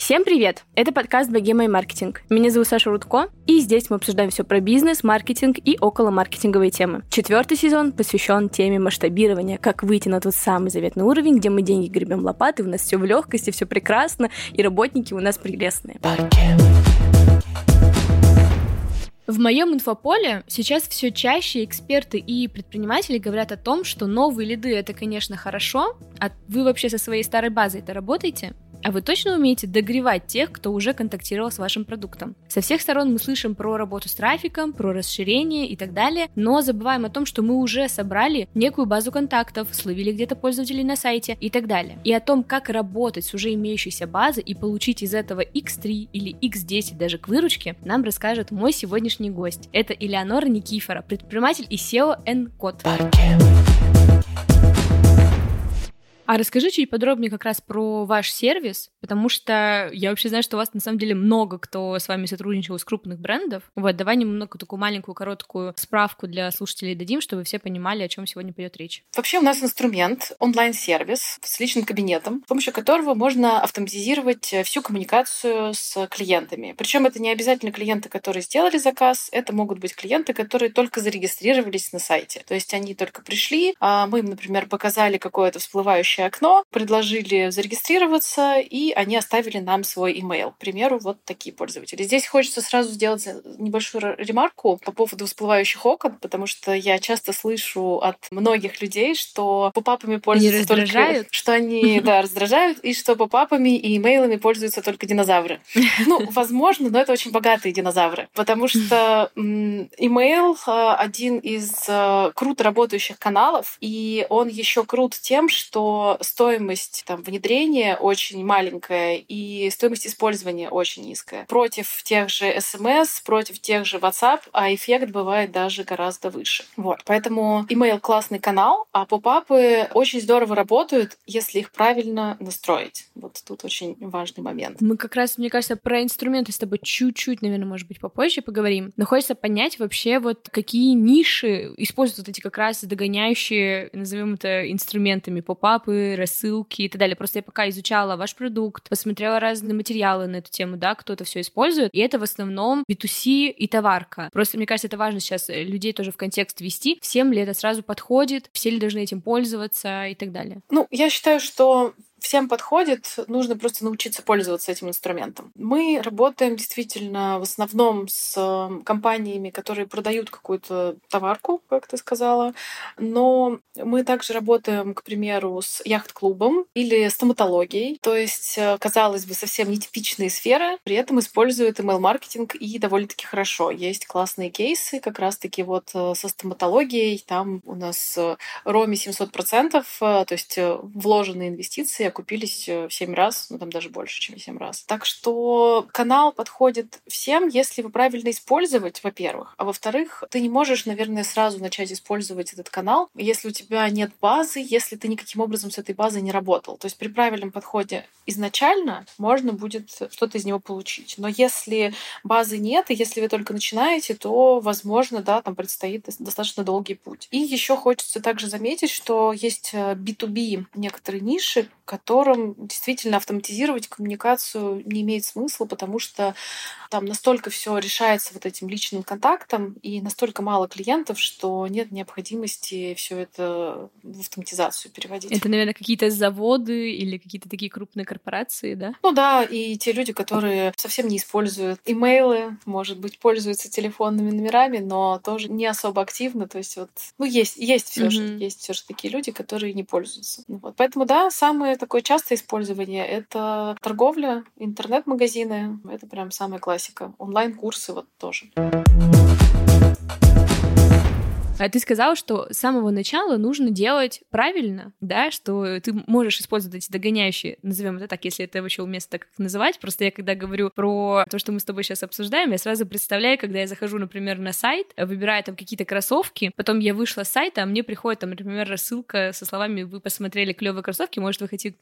Всем привет! Это подкаст «Богема и маркетинг». Меня зовут Саша Рудко, и здесь мы обсуждаем все про бизнес, маркетинг и околомаркетинговые темы. 4-й сезон посвящен теме масштабирования, как выйти на тот самый заветный уровень, где мы деньги гребем лопатой, у нас все в легкости, все прекрасно, и работники у нас прелестные. В моем инфополе сейчас все чаще эксперты и предприниматели говорят о том, что новые лиды — это, конечно, хорошо, а вы вообще со своей старой базой-то работаете? А вы точно умеете догревать тех, кто уже контактировал с вашим продуктом? Со всех сторон мы слышим про работу с трафиком, про расширение и так далее, но забываем о том, что мы уже собрали некую базу контактов, словили где-то пользователей на сайте и так далее. И о том, как работать с уже имеющейся базой и получить из этого x3 или x10 даже к выручке, нам расскажет мой сегодняшний гость. Это Элеонора Никифорова, предприниматель и SEO enKod. А расскажи чуть подробнее как раз про ваш сервис, потому что я вообще знаю, что у вас на самом деле много кто с вами сотрудничал из крупных брендов. Вот, давай немного такую маленькую, короткую справку для слушателей дадим, чтобы все понимали, о чем сегодня пойдет речь. Вообще у нас инструмент, онлайн-сервис с личным кабинетом, с помощью которого можно автоматизировать всю коммуникацию с клиентами. Причем это не обязательно клиенты, которые сделали заказ, это могут быть клиенты, которые только зарегистрировались на сайте. То есть они только пришли, а мы им, например, показали какое-то всплывающее окно, предложили зарегистрироваться, и они оставили нам свой имейл. К примеру, вот такие пользователи. Здесь хочется сразу сделать небольшую ремарку по поводу всплывающих окон, потому что я часто слышу от многих людей, что попапами пользуются только... Что они, да, раздражают, и что попапами и имейлами пользуются только динозавры. Ну, возможно, но это очень богатые динозавры, потому что имейл один из круто работающих каналов, и он еще крут тем, что стоимость внедрения очень маленькая и стоимость использования очень низкая. Против тех же SMS, против тех же WhatsApp, а эффект бывает даже гораздо выше. Вот. Поэтому email — классный канал, а попапы очень здорово работают, если их правильно настроить. Вот тут очень важный момент. Мы как раз, мне кажется, про инструменты с тобой чуть-чуть, наверное, может быть, попозже поговорим. Но хочется понять вообще, вот какие ниши используют вот эти как раз догоняющие, назовем это, инструментами, попапы, рассылки и так далее. Просто я пока изучала ваш продукт, посмотрела разные материалы на эту тему, да, кто-то все использует, и это в основном B2C и товарка. Просто, мне кажется, это важно сейчас людей тоже в контекст вести, всем ли это сразу подходит, все ли должны этим пользоваться и так далее. Ну, я считаю, что всем подходит, нужно просто научиться пользоваться этим инструментом. Мы работаем действительно в основном с компаниями, которые продают какую-то товарку, как ты сказала, но мы также работаем, к примеру, с яхт-клубом или стоматологией, то есть, казалось бы, совсем нетипичные сферы, при этом используют email-маркетинг и довольно-таки хорошо. Есть классные кейсы, как раз-таки вот со стоматологией, там у нас ROMI 700%, то есть вложенные инвестиции окупились в 7 раз, ну там даже больше, чем 7 раз. Так что канал подходит всем, если его правильно использовать, во-первых. А во-вторых, ты не можешь, наверное, сразу начать использовать этот канал, если у тебя нет базы, если ты никаким образом с этой базой не работал. То есть при правильном подходе изначально можно будет что-то из него получить. Но если базы нет, и если вы только начинаете, то, возможно, да, там предстоит достаточно долгий путь. И еще хочется также заметить, что есть B2B некоторые ниши, которым действительно автоматизировать коммуникацию не имеет смысла, потому что там настолько все решается вот этим личным контактом и настолько мало клиентов, что нет необходимости все это в автоматизацию переводить. Это, наверное, какие-то заводы или какие-то такие крупные корпорации, да? Ну да, и те люди, которые совсем не используют имейлы, может быть, пользуются телефонными номерами, но тоже не особо активно. То есть вот, ну, есть все же такие люди, которые не пользуются. Вот. Поэтому да, самые такое частое использование — это торговля, интернет-магазины. Это прям самая классика. Онлайн-курсы вот тоже. А ты сказала, что с самого начала нужно делать правильно, да, что ты можешь использовать эти догоняющие, назовем это так, если это вообще уместно так называть. Просто я когда говорю про то, что мы с тобой сейчас обсуждаем, я сразу представляю, когда я захожу, например, на сайт, выбираю там какие-то кроссовки, потом я вышла с сайта, а мне приходит там, например, рассылка со словами: вы посмотрели клевые кроссовки, может, вы хотите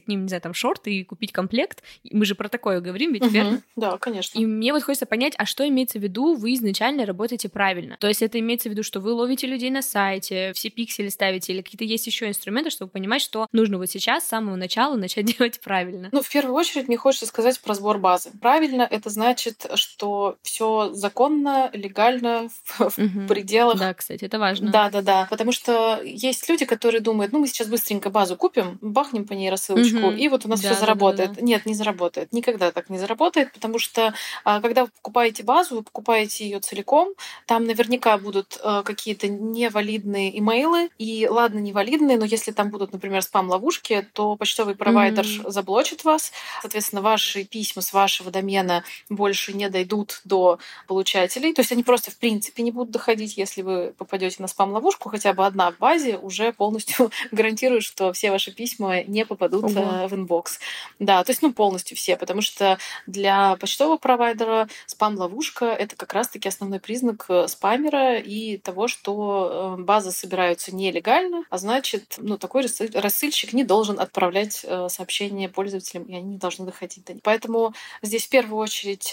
к ним, не знаю, там шорты и купить комплект. Мы же про такое говорим, ведь верно? Да, конечно. И мне вот хочется понять, а что имеется в виду, вы изначально работаете правильно. То есть это имеется в виду, что вы ловите людей на сайте, все пиксели ставите или какие-то есть еще инструменты, чтобы понимать, что нужно вот сейчас с самого начала начать делать правильно? Ну, в первую очередь мне хочется сказать про сбор базы. Правильно — это значит, что все законно, легально, в пределах. Да, кстати, это важно. Да. Потому что есть люди, которые думают, мы сейчас быстренько базу купим, бахнем по ней рассылочку, и вот у нас все заработает. Да. Нет, не заработает. Никогда так не заработает, потому что когда вы покупаете базу, вы покупаете ее целиком, там наверняка будут какие-то невалидные имейлы, и ладно, невалидные, но если там будут, например, спам-ловушки, то почтовый провайдер заблочит вас, соответственно, ваши письма с вашего домена больше не дойдут до получателей, то есть они просто в принципе не будут доходить, если вы попадете на спам-ловушку, хотя бы одна в базе уже полностью гарантирует, что все ваши письма не попадут в инбокс. Да, то есть полностью все, потому что для почтового провайдера спам-ловушка — это как раз-таки основной признак спамера и того, что базы собираются нелегально, а значит, такой рассыльщик не должен отправлять сообщения пользователям, и они не должны доходить до них. Поэтому здесь в первую очередь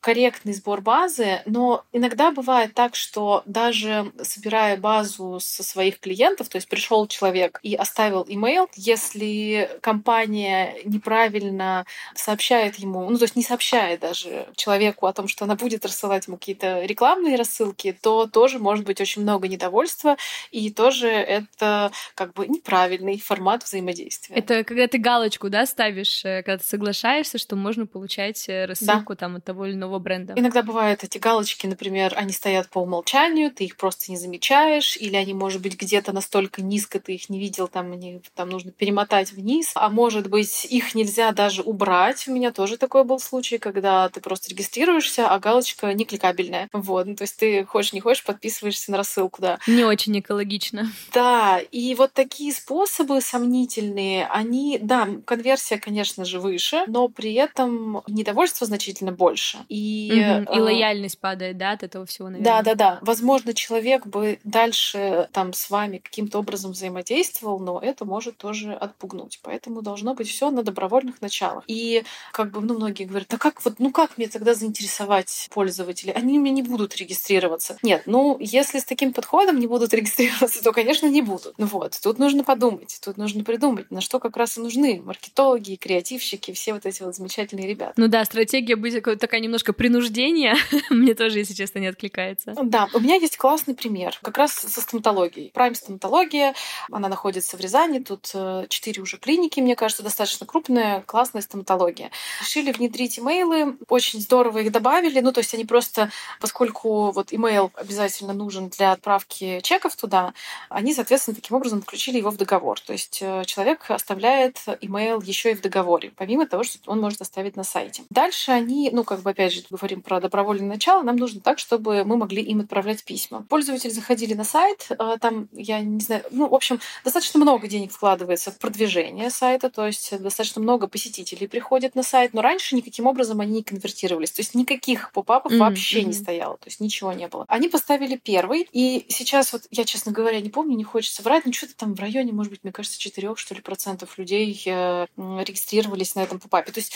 корректный сбор базы, но иногда бывает так, что даже собирая базу со своих клиентов, то есть пришел человек и оставил имейл, если компания неправильно сообщает ему, то есть не сообщает даже человеку о том, что она будет рассылать ему какие-то рекламные рассылки, то тоже может быть очень много недовольства, и тоже это как бы неправильный формат взаимодействия. Это когда ты галочку, ставишь, когда ты соглашаешься, что можно получать рассылку от того или иного бренда. Иногда бывают эти галочки, например, они стоят по умолчанию, ты их просто не замечаешь, или они, может быть, где-то настолько низко ты их не видел, там нужно перемотать вниз, а может быть, их нельзя даже убрать. У меня тоже такой был случай, когда ты просто регистрируешься, а галочка не кликабельная. То есть ты хочешь, не хочешь, подписываешься на рассылку, да. Не очень экологично. Да, и вот такие способы сомнительные, они, конверсия, конечно же, выше, но при этом недовольство значительно больше. И лояльность падает, от этого всего, наверное. Да. Возможно, человек бы дальше с вами каким-то образом взаимодействовал, но это может тоже отпугнуть. Поэтому должно быть все на добровольных началах. И многие говорят, как мне тогда заинтересовать пользователей? Они у меня не будут регистрироваться. Нет, если с таким подходом не будут регистрироваться, то, конечно, не будут. Тут нужно подумать, тут нужно придумать, на что как раз и нужны маркетологи, креативщики, все вот эти замечательные ребята. Стратегия будет такая немножко принуждение. Мне тоже, если честно, не откликается. Да, у меня есть классный пример, как раз со стоматологией. Прайм-стоматология, она находится в Рязани, тут 4 уже клиники, мне кажется, достаточно крупная, классная стоматология. Решили внедрить имейлы, очень здорово их добавили, то есть они просто, поскольку имейл обязательно нужен для отправки чеков туда, они, соответственно, таким образом включили его в договор. То есть человек оставляет имейл еще и в договоре, помимо того, что он может оставить на сайте. Дальше они, опять же, говорим про добровольное начало, нам нужно так, чтобы мы могли им отправлять письма. Пользователи заходили на сайт, там, я не знаю, в общем, достаточно много денег вкладывается в продвижение сайта, то есть достаточно много посетителей приходит на сайт, но раньше никаким образом они не конвертировались, то есть никаких поп-апов вообще не стояло, то есть ничего не было. Они поставили первый, и сейчас я, честно говоря, не помню, не хочется врать, но что-то там в районе, может быть, мне кажется, 4% людей регистрировались на этом поп-апе. То есть,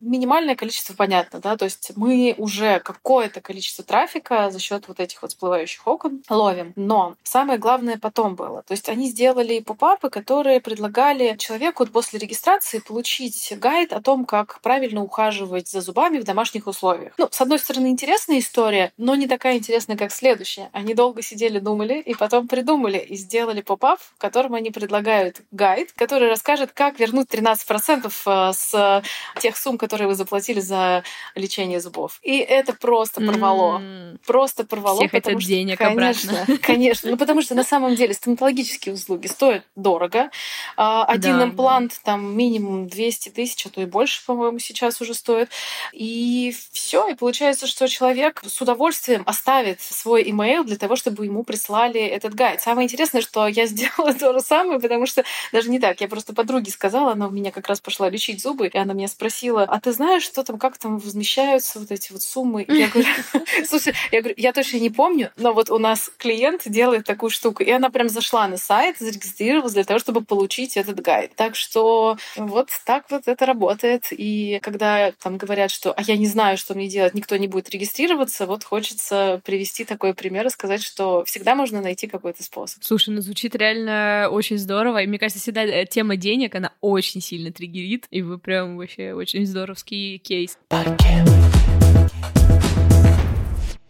минимальное количество понятно, да, то есть мы уже какое-то количество трафика за счет вот этих всплывающих окон ловим. Но самое главное потом было. То есть они сделали поп-апы, которые предлагали человеку после регистрации получить гайд о том, как правильно ухаживать за зубами в домашних условиях. С одной стороны, интересная история, но не такая интересная, как следующая. Они долго сидели, думали, и потом придумали, и сделали поп-ап, в котором они предлагают гайд, который расскажет, как вернуть 13% с тех сумм, которые вы заплатили за лечение зубов. И это просто порвало. Просто порвало. Все хотят денег обратно. Конечно. Потому что на самом деле стоматологические услуги стоят дорого. Один имплант минимум 200 тысяч, а то и больше, по-моему, сейчас уже стоит. И все. И получается, что человек с удовольствием оставит свой имейл для того, чтобы ему прислали этот гайд. Самое интересное, что я сделала то же самое, потому что даже не так. Я просто подруге сказала, она у меня как раз пошла лечить зубы, и она меня спросила, а ты знаешь, что там, как там возмещаются вот эти суммы? И я говорю, слушай, я точно не помню, но у нас клиент делает такую штуку. И она прям зашла на сайт, зарегистрировалась для того, чтобы получить этот гайд. Так что так это работает. И когда там говорят, что я не знаю, что мне делать, никто не будет регистрироваться, хочется привести такой пример и сказать, что что всегда можно найти какой-то способ. Слушай, ну звучит реально очень здорово. И мне кажется, всегда тема денег, она очень сильно триггерит. И вы прям вообще очень здоровский кейс.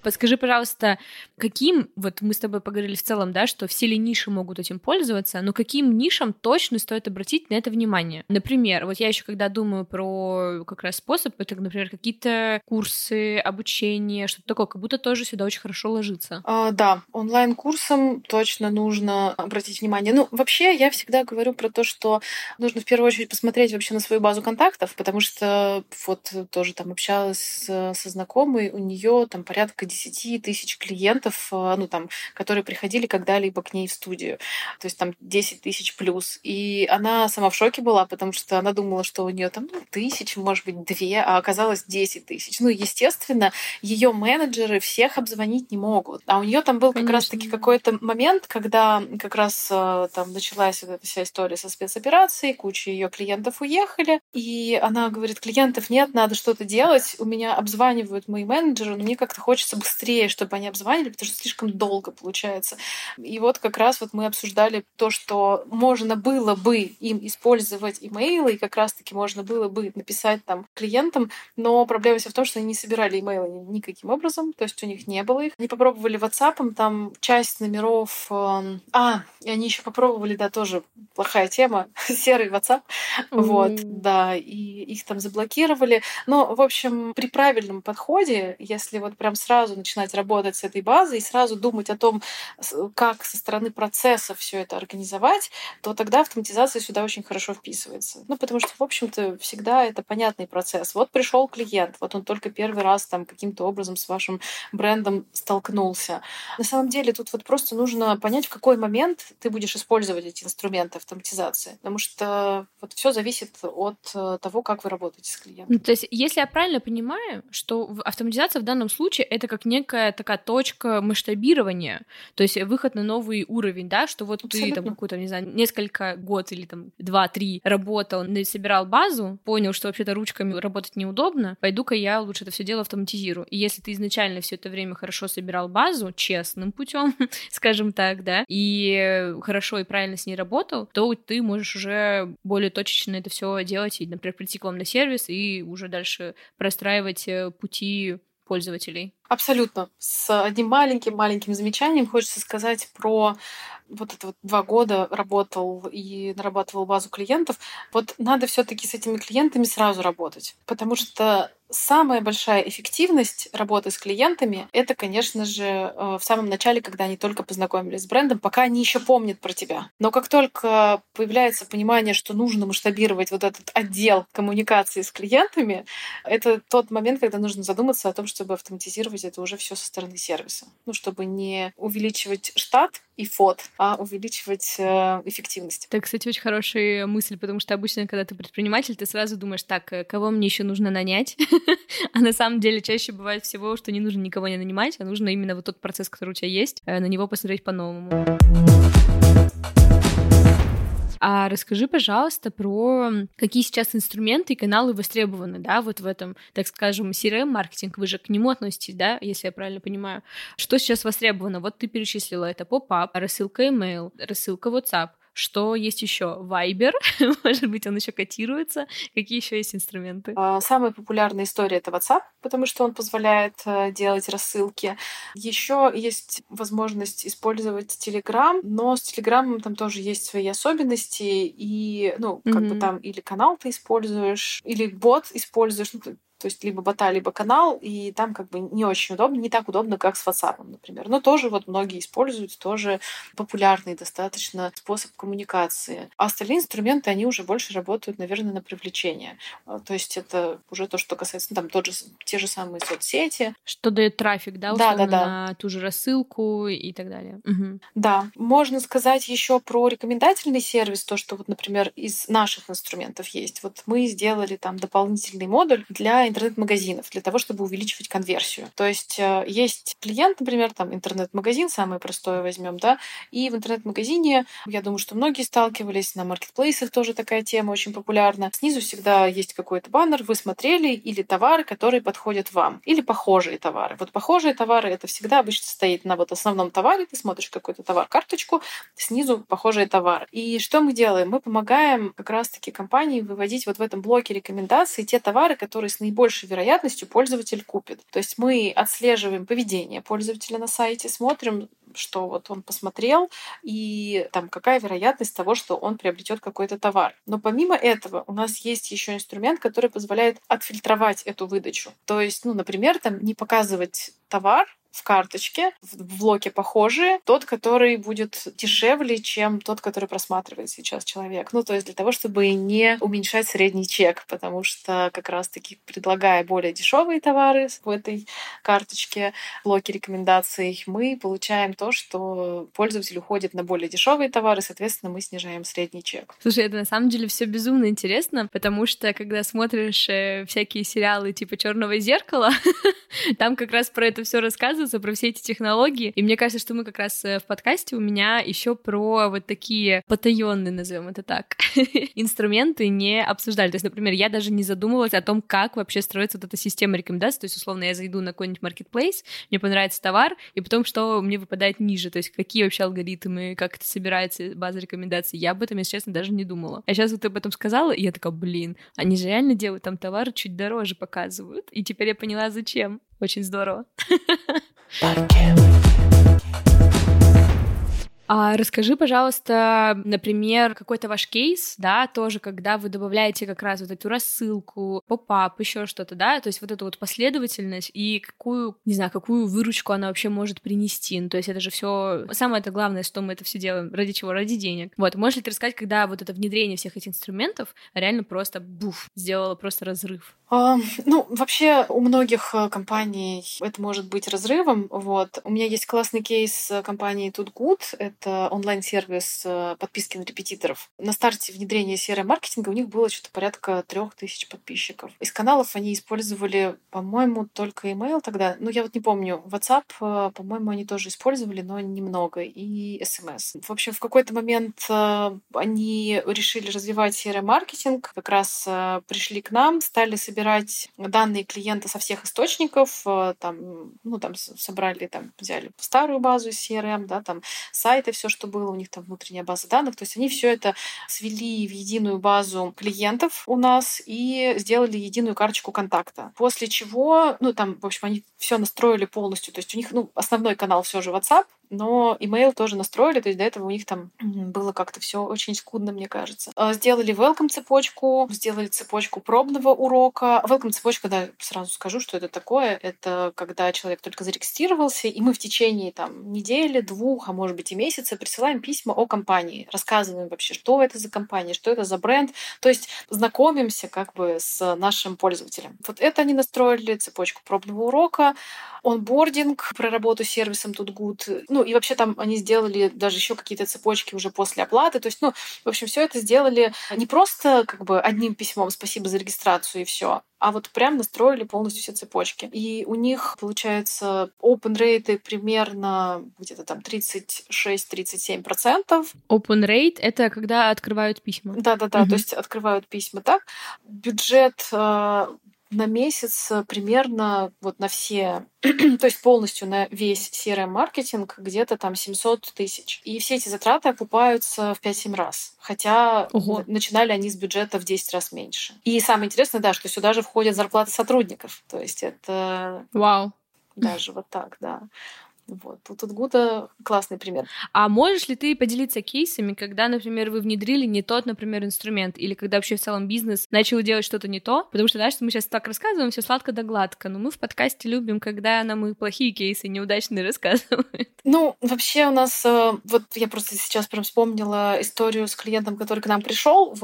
Подскажи, пожалуйста, каким, вот мы с тобой поговорили в целом, да, что все ли ниши могут этим пользоваться, но каким нишам точно стоит обратить на это внимание? Например, вот я еще когда думаю про как раз способ, это, например, какие-то курсы, обучение, что-то такое, как будто тоже сюда очень хорошо ложится. Да, онлайн-курсам точно нужно обратить внимание. Ну, вообще, я всегда говорю про то, что нужно в первую очередь посмотреть вообще на свою базу контактов, потому что вот тоже там общалась со знакомой, у нее там порядка 10 тысяч клиентов, ну, там, которые приходили когда-либо к ней в студию. То есть там 10 тысяч плюс. И она сама в шоке была, потому что она думала, что у нее там, ну, 1000, может быть, 2, а оказалось 10 тысяч. Ну, естественно, ее менеджеры всех обзвонить не могут. А у нее там был как раз-таки какой-то момент, когда как раз там началась вот эта вся история со спецоперацией, куча ее клиентов уехали, и она говорит, клиентов нет, надо что-то делать, у меня обзванивают мои менеджеры, но мне как-то хочется быстрее, чтобы они обзванивали, потому что слишком долго получается. И вот как раз вот мы обсуждали то, что можно было бы им использовать имейлы, и как раз-таки можно было бы написать там клиентам, но проблема вся в том, что они не собирали имейлы никаким образом, то есть у них не было их. Они попробовали WhatsApp, там часть номеров... И они еще попробовали, да, тоже плохая тема, серый WhatsApp, вот, да, и их там заблокировали. Но, в общем, при правильном подходе, если вот прям сразу начинать работать с этой базой и сразу думать о том, как со стороны процесса все это организовать, то тогда автоматизация сюда очень хорошо вписывается. Ну, потому что, в общем-то, всегда это понятный процесс. Вот пришел клиент, вот он только первый раз там каким-то образом с вашим брендом столкнулся. На самом деле тут вот просто нужно понять, в какой момент ты будешь использовать эти инструменты автоматизации, потому что вот все зависит от того, как вы работаете с клиентом. Ну, то есть, если я правильно понимаю, что автоматизация в данном случае это как некая такая точка масштабирования, то есть выход на новый уровень, да, что вот абсолютно. Ты там какую-то, не знаю, несколько год или там 2-3 работал, собирал базу, понял, что вообще-то ручками работать неудобно, пойду-ка я лучше это все дело автоматизирую. И если ты изначально все это время хорошо собирал базу, честным путем, скажем так, да, и хорошо и правильно с ней работал, то ты можешь уже более точечно это все делать и, например, прийти к вам на сервис и уже дальше простраивать пути пользователей. Абсолютно. С одним маленьким замечанием хочется сказать про вот это вот 2 года работал и нарабатывал базу клиентов. Вот надо все-таки с этими клиентами сразу работать, потому что самая большая эффективность работы с клиентами — это, конечно же, в самом начале, когда они только познакомились с брендом, пока они еще помнят про тебя. Но как только появляется понимание, что нужно масштабировать вот этот отдел коммуникации с клиентами, это тот момент, когда нужно задуматься о том, чтобы автоматизировать это уже все со стороны сервиса. Ну, чтобы не увеличивать штат и фот, а увеличивать эффективность. Это, кстати, очень хорошая мысль, потому что обычно, когда ты предприниматель, ты сразу думаешь, так, кого мне еще нужно нанять? А на самом деле чаще бывает всего, что не нужно никого не нанимать, а нужно именно вот тот процесс, который у тебя есть, на него посмотреть по-новому. А расскажи, пожалуйста, про какие сейчас инструменты и каналы востребованы, да, вот в этом, так скажем, CRM-маркетинг, вы же к нему относитесь, да, если я правильно понимаю. Что сейчас востребовано? Вот ты перечислила, это поп-ап, рассылка email, рассылка WhatsApp. Что есть еще? Viber, может быть, он еще котируется. Какие еще есть инструменты? Самая популярная история — это WhatsApp, потому что он позволяет делать рассылки. Еще есть возможность использовать Telegram, но с Telegram там тоже есть свои особенности. И, ну, как бы там или канал ты используешь, или бот используешь. То есть либо бота, либо канал, и там как бы не очень удобно, не так удобно, как с WhatsApp, например. Но тоже вот многие используют, тоже популярный достаточно способ коммуникации. А остальные инструменты, они уже больше работают, наверное, на привлечение. То есть это уже то, что касается, ну, там те же самые соцсети. Что дает трафик, да, условно, на ту же рассылку и так далее. Угу. Да. Можно сказать еще про рекомендательный сервис, то, что вот, например, из наших инструментов есть. Вот мы сделали там дополнительный модуль для для интернет-магазинов, для того, чтобы увеличивать конверсию. То есть есть клиент, например, там интернет-магазин, самое простое возьмем, да, и в интернет-магазине, я думаю, что многие сталкивались, на маркетплейсах тоже такая тема очень популярна. Снизу всегда есть какой-то баннер, вы смотрели, или товары, которые подходят вам, или похожие товары. Вот похожие товары, это всегда обычно стоит на вот основном товаре, ты смотришь какой-то товар, карточку, снизу похожие товары. И что мы делаем? Мы помогаем как раз-таки компании выводить вот в этом блоке рекомендаций те товары, которые с наибольшей вероятностью пользователь купит. То есть мы отслеживаем поведение пользователя на сайте, смотрим, что вот он посмотрел, и там какая вероятность того, что он приобретет какой-то товар. Но помимо этого у нас есть еще инструмент, который позволяет отфильтровать эту выдачу. То есть, например, там не показывать товар в карточке, в блоке похожие, тот, который будет дешевле, чем тот, который просматривает сейчас человек. То есть для того, чтобы не уменьшать средний чек, потому что как раз-таки предлагая более дешевые товары в этой карточке, блоке рекомендаций, мы получаем то, что пользователь уходит на более дешевые товары, соответственно, мы снижаем средний чек. Слушай, это на самом деле все безумно интересно, потому что когда смотришь всякие сериалы типа «Черного зеркала», там как раз про это все рассказывают, про все эти технологии. И мне кажется, что мы как раз в подкасте у меня еще про вот такие потаённые, назовем это так, инструменты не обсуждали. То есть, например, я даже не задумывалась о том, как вообще строится вот эта система рекомендаций. То есть, условно, я зайду на какой-нибудь маркетплейс, мне понравится товар, и потом что мне выпадает ниже. То есть, какие вообще алгоритмы, как это собирается база рекомендаций. Я об этом, если честно, даже не думала. А сейчас вот ты об этом сказала, и я такая, они же реально делают там товар чуть дороже показывают. И теперь я поняла, зачем. Очень здорово. А расскажи, пожалуйста, например, какой-то ваш кейс, да, тоже, когда вы добавляете как раз вот эту рассылку, поп-ап, еще что-то, да, то есть вот эту вот последовательность и какую выручку она вообще может принести, то есть это же все самое-то главное, что мы это все делаем, ради чего? Ради денег. Можешь ли ты рассказать, когда вот это внедрение всех этих инструментов реально просто сделало просто разрыв? Вообще у многих компаний это может быть разрывом, У меня есть классный кейс компании TutGood, это онлайн-сервис подписки на репетиторов. На старте внедрения CRM-маркетинга у них было что-то порядка 3000 подписчиков. Из каналов они использовали, по-моему, только email тогда. Я не помню. WhatsApp, по-моему, они тоже использовали, но немного. И SMS. В общем, в какой-то момент они решили развивать CRM-маркетинг. Как раз пришли к нам, стали собирать данные клиента со всех источников. Взяли старую базу из CRM, сайт, это все, что было у них там внутренняя база данных. То есть они все это свели в единую базу клиентов у нас и сделали единую карточку контакта. После чего, они все настроили полностью. То есть у них, основной канал все же WhatsApp, но email тоже настроили, то есть до этого у них там было как-то все очень скудно, мне кажется. Сделали welcome-цепочку, сделали цепочку пробного урока. Welcome-цепочка, сразу скажу, что это такое. Это когда человек только зарегистрировался, и мы в течение недели, двух, а может быть и месяца присылаем письма о компании, рассказываем вообще, что это за компания, что это за бренд, то есть знакомимся с нашим пользователем. Это они настроили, цепочку пробного урока, онбординг про работу с сервисом TutGood. И вообще они сделали даже еще какие-то цепочки уже после оплаты. То есть, все это сделали не просто одним письмом «спасибо за регистрацию» и все, а прям настроили полностью все цепочки. И у них, получается, open rate примерно где-то 36-37%. Open rate — это когда открывают письма. Да-да-да, то есть открывают письма так. Бюджет на месяц примерно на все, то есть полностью на весь CRM-маркетинг где-то 700 тысяч. И все эти затраты окупаются в 5-7 раз. Хотя начинали они с бюджета в 10 раз меньше. И самое интересное, что сюда же входят зарплаты сотрудников. То есть это... Вау. Даже так. TutGood классный пример. А можешь ли ты поделиться кейсами, когда, например, вы внедрили не тот, например, инструмент, или когда вообще в целом бизнес начал делать что-то не то? Потому что, мы сейчас так рассказываем, все сладко да гладко, но мы в подкасте любим, когда нам и плохие кейсы, неудачные рассказывают. Вообще у нас, я просто сейчас прям вспомнила историю с клиентом, который к нам пришел.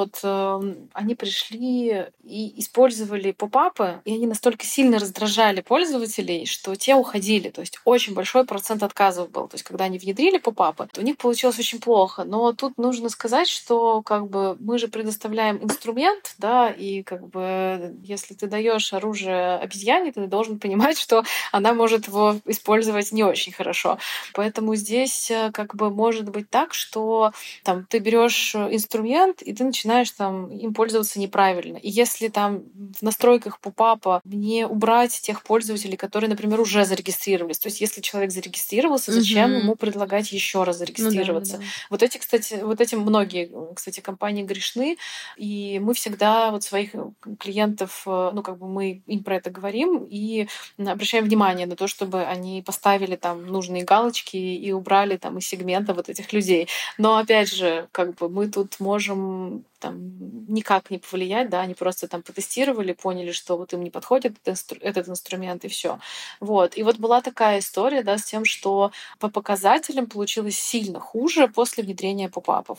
Они пришли и использовали поп-апы, и они настолько сильно раздражали пользователей, что те уходили. То есть очень большой процент отказов был. То есть, когда они внедрили попапы, у них получилось очень плохо. Но тут нужно сказать, что как бы мы же предоставляем инструмент, да, и как бы если ты даешь оружие обезьяне, ты должен понимать, что она может его использовать не очень хорошо. Поэтому здесь как бы может быть так, что там ты берешь инструмент и ты начинаешь там им пользоваться неправильно. И если там в настройках попапа не убрать тех пользователей, которые, например, уже зарегистрировались. То есть, если человек зарегистрировался, зачем ему предлагать еще раз зарегистрироваться? Ну, да. Вот эти, кстати, вот этим многие, кстати, компании грешны, и мы всегда вот своих клиентов, ну, как бы мы им про это говорим и обращаем внимание на то, чтобы они поставили там нужные галочки и убрали там из сегмента вот этих людей. Но, опять же, как бы мы тут можем там никак не повлиять, да, они просто там потестировали, поняли, что вот им не подходит этот инструмент, и все. Вот. И вот была такая история, да, с тем, что по показателям получилось сильно хуже после внедрения попапов.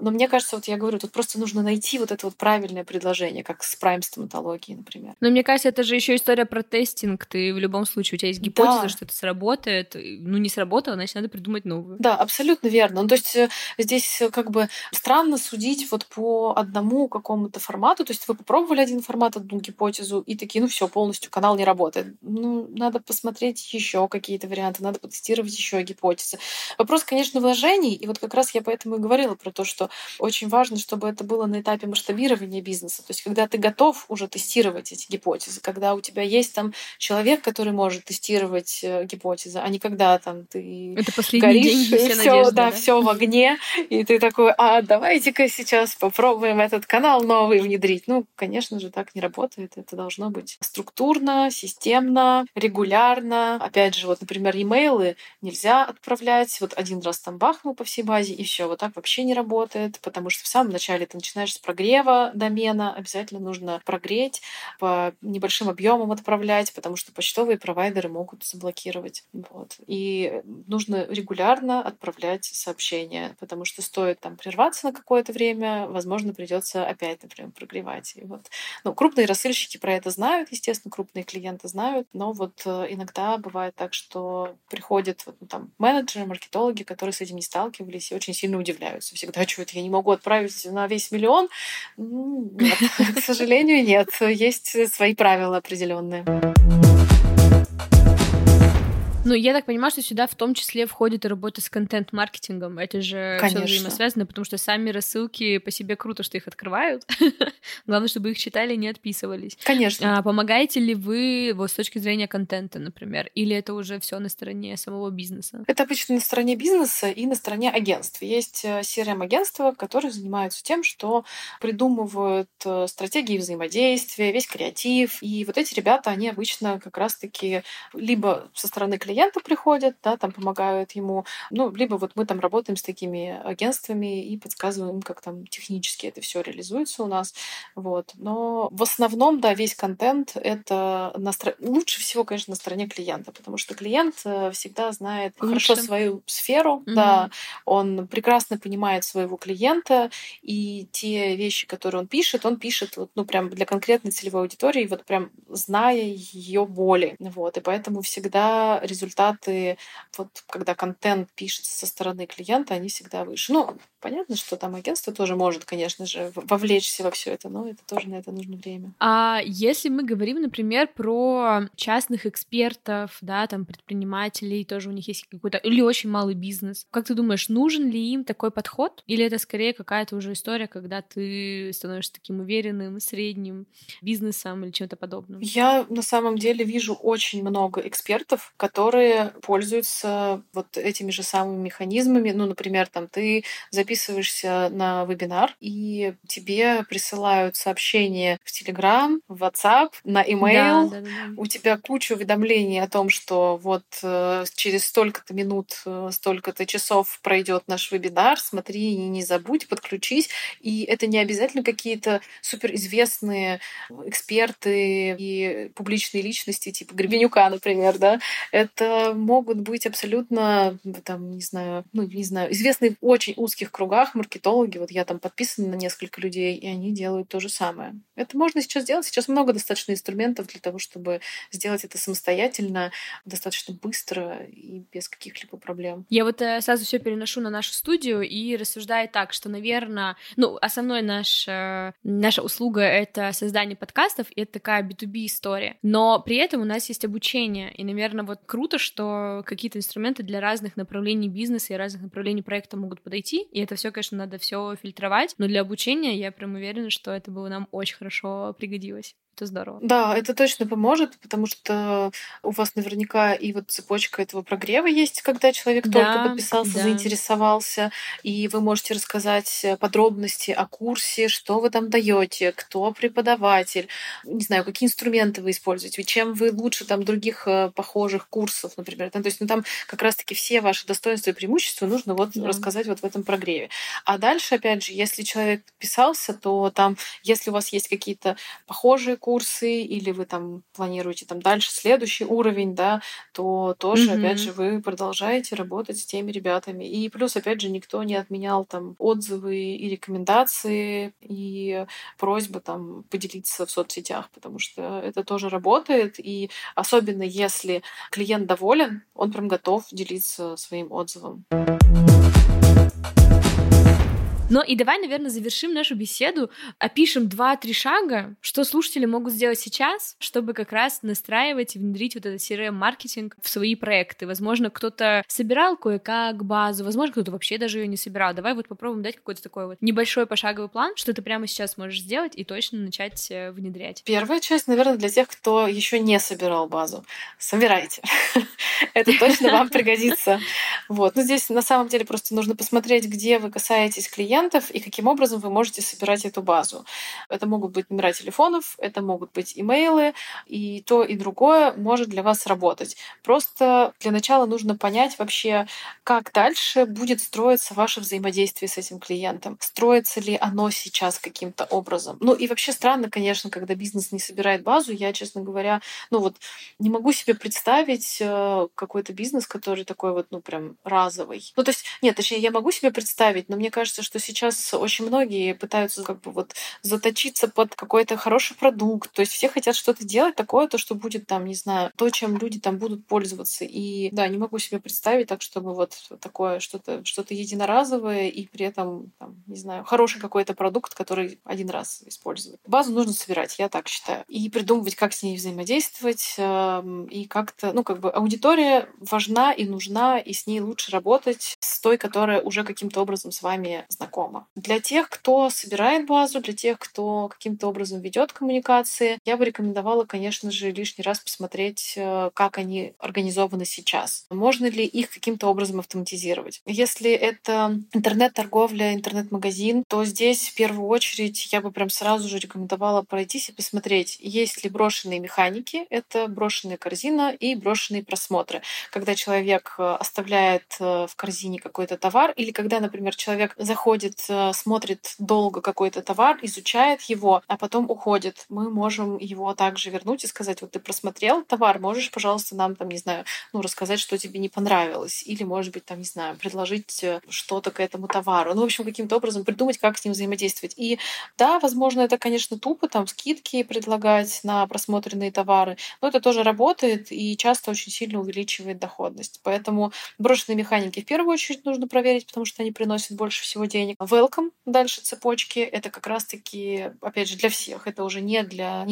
Но мне кажется, вот я говорю, тут просто нужно найти вот это вот правильное предложение, как с прайм-стоматологией, например. Но мне кажется, это же еще история про тестинг. Ты в любом случае, у тебя есть гипотеза, да, что это сработает. Ну, не сработало, значит, надо придумать новую. Да, абсолютно верно. Ну, то есть здесь как бы странно судить вот по одному какому-то формату, то есть вы попробовали один формат, одну гипотезу, и такие, ну все, полностью канал не работает. Ну, надо посмотреть еще какие-то варианты, надо потестировать еще гипотезы. Вопрос, конечно, вложений, и вот как раз я поэтому и говорила про то, что очень важно, чтобы это было на этапе масштабирования бизнеса, то есть когда ты готов уже тестировать эти гипотезы, когда у тебя есть там человек, который может тестировать гипотезы, а не когда там ты горишь, и все, да, все в огне, и ты такой, а давайте-ка сейчас попробуем этот канал новый внедрить. Ну, конечно же, так не работает. Это должно быть структурно, системно, регулярно. Опять же, вот, например, имейлы нельзя отправлять. Вот один раз там бахнул по всей базе, и все. Вот так вообще не работает, потому что в самом начале ты начинаешь с прогрева домена. Обязательно нужно прогреть, по небольшим объемам отправлять, потому что почтовые провайдеры могут заблокировать. Вот. И нужно регулярно отправлять сообщения, потому что стоит там прерваться на какое-то время, возможно, придется опять, например, прогревать. И вот. Ну, крупные рассылщики про это знают, естественно, крупные клиенты знают, но вот иногда бывает так, что приходят вот, ну, там, менеджеры, маркетологи, которые с этим не сталкивались и очень сильно удивляются. Всегда, что это я не могу отправить на весь миллион? Нет, к сожалению, нет. Есть свои правила определенные. Ну, я так понимаю, что сюда в том числе входит и работа с контент-маркетингом. Это же все взаимосвязано, потому что сами рассылки по себе круто, что их открывают. Главное, чтобы их читали и не отписывались. Конечно. А помогаете ли вы вот, с точки зрения контента, например? Или это уже все на стороне самого бизнеса? Это обычно на стороне бизнеса и на стороне агентств. Есть CRM-агентства, которые занимаются тем, что придумывают стратегии взаимодействия, весь креатив. И вот эти ребята, они обычно как раз-таки либо со стороны клиента приходят, да, там помогают ему, ну, либо вот мы там работаем с такими агентствами и подсказываем, как там технически это все реализуется у нас, вот. Но в основном, да, весь контент это лучше всего, конечно, на стороне клиента, потому что клиент всегда знает хорошо свою сферу, да, он прекрасно понимает своего клиента, и те вещи, которые он пишет вот, ну, прям для конкретной целевой аудитории, вот прям зная ее боли, вот, и поэтому всегда результаты, вот когда контент пишется со стороны клиента, они всегда выше. Ну, понятно, что там агентство тоже может, конечно же, вовлечься во все это, но это тоже на это нужно время. А если мы говорим, например, про частных экспертов, да, там предпринимателей, тоже у них есть какой-то или очень малый бизнес, как ты думаешь, нужен ли им такой подход? Или это скорее какая-то уже история, когда ты становишься таким уверенным, средним бизнесом или чем-то подобным? Я на самом деле вижу очень много экспертов, которые пользуются вот этими же самыми механизмами. Ну, например, там ты записываешься на вебинар, и тебе присылают сообщения в Telegram, в WhatsApp, на email. Да, да, да. У тебя куча уведомлений о том, что вот через столько-то минут, столько-то часов пройдет наш вебинар. Смотри, не забудь, подключись. И это не обязательно какие-то суперизвестные эксперты и публичные личности, типа Гребенюка, например, да. Это могут быть абсолютно, там, не знаю, известные в очень узких кругах маркетологи, вот я там подписана на несколько людей, и они делают то же самое. Это можно сейчас делать. Сейчас много достаточно инструментов для того, чтобы сделать это самостоятельно, достаточно быстро и без каких-либо проблем. Я вот сразу все переношу на нашу студию и рассуждаю так, что, наверное, основной наша услуга — это создание подкастов, и это такая B2B история. Но при этом у нас есть обучение, и, наверное, вот круто, что какие-то инструменты для разных направлений бизнеса и разных направлений проекта могут подойти, и это все, конечно, надо все фильтровать, но для обучения я прям уверена, что это было нам очень хорошо пригодилось. Это здорово. Да, это точно поможет, потому что у вас наверняка и вот цепочка этого прогрева есть, когда человек только подписался, заинтересовался, и вы можете рассказать подробности о курсе, что вы там даете, кто преподаватель, не знаю, какие инструменты вы используете, чем вы лучше там других похожих курсов, например. То есть там как раз-таки все ваши достоинства и преимущества нужно рассказать в этом прогреве. А дальше, опять же, если человек подписался, то там, если у вас есть какие-то похожие курсы, или вы там планируете там дальше следующий уровень, да, то тоже, опять же, вы продолжаете работать с теми ребятами. И плюс, опять же, никто не отменял там отзывы и рекомендации, и просьбы там поделиться в соцсетях, потому что это тоже работает, и особенно если клиент доволен, он прям готов делиться своим отзывом. Ну и давай, наверное, завершим нашу беседу, опишем 2-3 шага, что слушатели могут сделать сейчас, чтобы как раз настраивать и внедрить вот этот CRM-маркетинг в свои проекты. Возможно, кто-то собирал кое-как базу, возможно, кто-то вообще даже ее не собирал. Давай вот попробуем дать какой-то такой вот небольшой пошаговый план, что ты прямо сейчас можешь сделать и точно начать внедрять. Первая часть, наверное, для тех, кто еще не собирал базу. Собирайте. Это точно вам пригодится. Вот. Но здесь на самом деле просто нужно посмотреть, где вы касаетесь клиентов и каким образом вы можете собирать эту базу. Это могут быть номера телефонов, это могут быть имейлы, и то, и другое может для вас работать. Просто для начала нужно понять вообще, как дальше будет строиться ваше взаимодействие с этим клиентом. Строится ли оно сейчас каким-то образом? Ну и вообще странно, конечно, когда бизнес не собирает базу. Я, честно говоря, не могу себе представить какой-то бизнес, который такой прям разовый. Ну то есть, нет, точнее, я могу себе представить, но мне кажется, что сейчас очень многие пытаются заточиться под какой-то хороший продукт. То есть все хотят что-то делать такое, то, что будет там, не знаю, то, чем люди там будут пользоваться. И да, не могу себе представить так, чтобы вот такое что-то единоразовое и при этом, там, не знаю, хороший какой-то продукт, который один раз используют. Базу нужно собирать, я так считаю. И придумывать, как с ней взаимодействовать. И как-то, аудитория важна и нужна, и с ней лучше работать с той, которая уже каким-то образом с вами знакома. Для тех, кто собирает базу, для тех, кто каким-то образом ведет коммуникации, я бы рекомендовала, конечно же, лишний раз посмотреть, как они организованы сейчас. Можно ли их каким-то образом автоматизировать? Если это интернет-торговля, интернет-магазин, то здесь в первую очередь я бы прям сразу же рекомендовала пройтись и посмотреть, есть ли брошенные механики, это брошенная корзина и брошенные просмотры. Когда человек оставляет в корзине какой-то товар, или когда, например, человек заходит, смотрит долго какой-то товар, изучает его, а потом уходит. Мы можем его также вернуть и сказать: вот ты просмотрел товар, можешь, пожалуйста, нам там, не знаю, рассказать, что тебе не понравилось, или, может быть, там, не знаю, предложить что-то к этому товару. Ну, в общем, каким-то образом придумать, как с ним взаимодействовать. И да, возможно, это, конечно, тупо, там, скидки предлагать на просмотренные товары, но это тоже работает и часто очень сильно увеличивает доходность. Поэтому брошенные механики в первую очередь нужно проверить, потому что они приносят больше всего денег. Welcome дальше цепочки. Это как раз-таки, опять же, для всех. Это уже не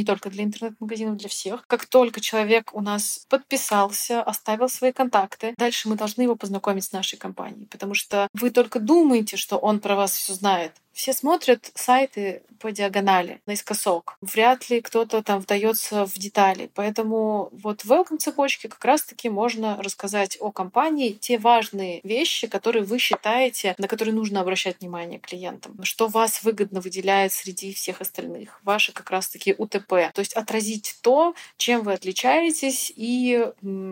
только для интернет-магазинов, для всех. Как только человек у нас подписался, оставил свои контакты, дальше мы должны его познакомить с нашей компанией. Потому что вы только думаете, что он про вас все знает. Все смотрят сайты по диагонали, наискосок. Вряд ли кто-то там вдаётся в детали. Поэтому вот в welcome-цепочке как раз-таки можно рассказать о компании те важные вещи, которые вы считаете, на которые нужно обращать внимание клиентам. Что вас выгодно выделяет среди всех остальных. Ваши как раз-таки УТП. То есть отразить то, чем вы отличаетесь, и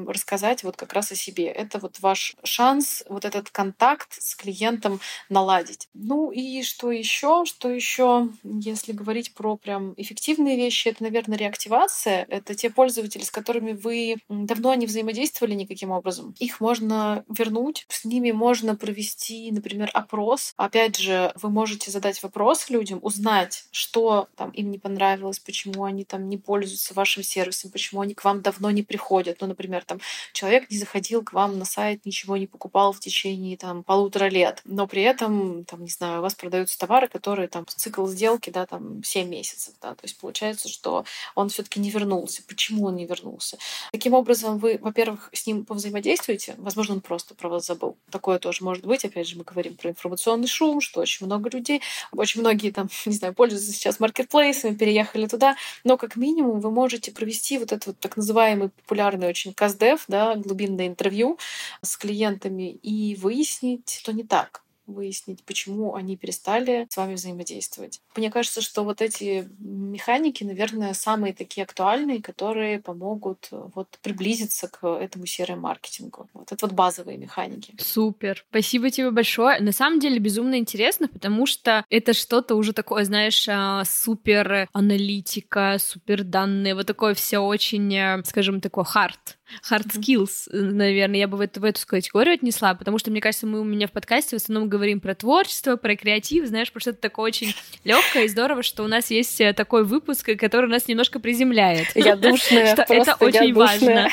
рассказать вот как раз о себе. Это вот ваш шанс, вот этот контакт с клиентом наладить. Ну и что еще? Что еще? Если говорить про прям эффективные вещи, это, наверное, реактивация. Это те пользователи, с которыми вы давно не взаимодействовали никаким образом. Их можно вернуть, с ними можно провести, например, опрос. Опять же, вы можете задать вопрос людям, узнать, что там им не понравилось, почему они там не пользуются вашим сервисом, почему они к вам давно не приходят. Ну, например, там человек не заходил к вам на сайт, ничего не покупал в течение там 1,5 лет, но при этом, там, не знаю, у вас продаются товары, которые там цикл сделки, да, там 7 месяцев, да, то есть получается, что он все-таки не вернулся. Почему он не вернулся? Таким образом, вы, во-первых, с ним повзаимодействуете, возможно, он просто про вас забыл. Такое тоже может быть. Опять же, мы говорим про информационный шум, что очень много людей, очень многие там, не знаю, пользуются сейчас маркетплейсами, переехали туда, но как минимум вы можете провести вот этот вот так называемый популярный очень каздев, да, глубинное интервью с клиентами и выяснить, что не так. Выяснить, почему они перестали с вами взаимодействовать. Мне кажется, что вот эти механики, наверное, самые такие актуальные, которые помогут вот приблизиться к этому CRM-маркетингу. Вот это вот базовые механики. Супер! Спасибо тебе большое. На самом деле безумно интересно, потому что это что-то уже такое, знаешь, супер аналитика, супер данные, вот такое все очень, скажем, такое hard skills, наверное, я бы в эту категорию отнесла, потому что, мне кажется, мы у меня в подкасте в основном говорим про творчество, про креатив, знаешь, про что-то такое очень легкое и здорово, что у нас есть такой выпуск, который нас немножко приземляет. Я душная, просто это очень важно.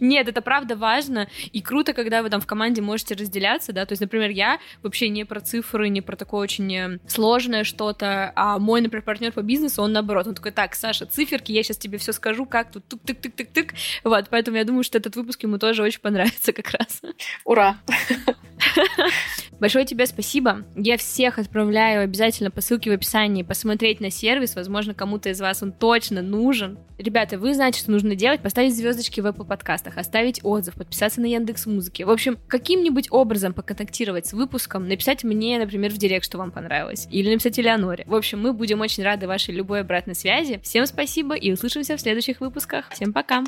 Нет, это правда важно, и круто, когда вы там в команде можете разделяться, да, то есть, например, я вообще не про цифры, не про такое очень сложное что-то, а мой, например, партнер по бизнесу, он наоборот, он такой: так, Саша, циферки, я сейчас тебе все скажу, как тут, тук-тык-тык-тык-тык. Вот, поэтому я думаю, что этот выпуск ему тоже очень понравится как раз. Ура! Большое тебе спасибо. Я всех отправляю обязательно по ссылке в описании посмотреть на сервис. Возможно, кому-то из вас он точно нужен. Ребята, вы знаете, что нужно делать. Поставить звездочки в Apple подкастах, оставить отзыв, подписаться на Яндекс.Музыке. В общем, каким-нибудь образом поконтактировать с выпуском, написать мне, например, в директ, что вам понравилось. Или написать Элеоноре. В общем, мы будем очень рады вашей любой обратной связи. Всем спасибо и услышимся в следующих выпусках. Всем пока!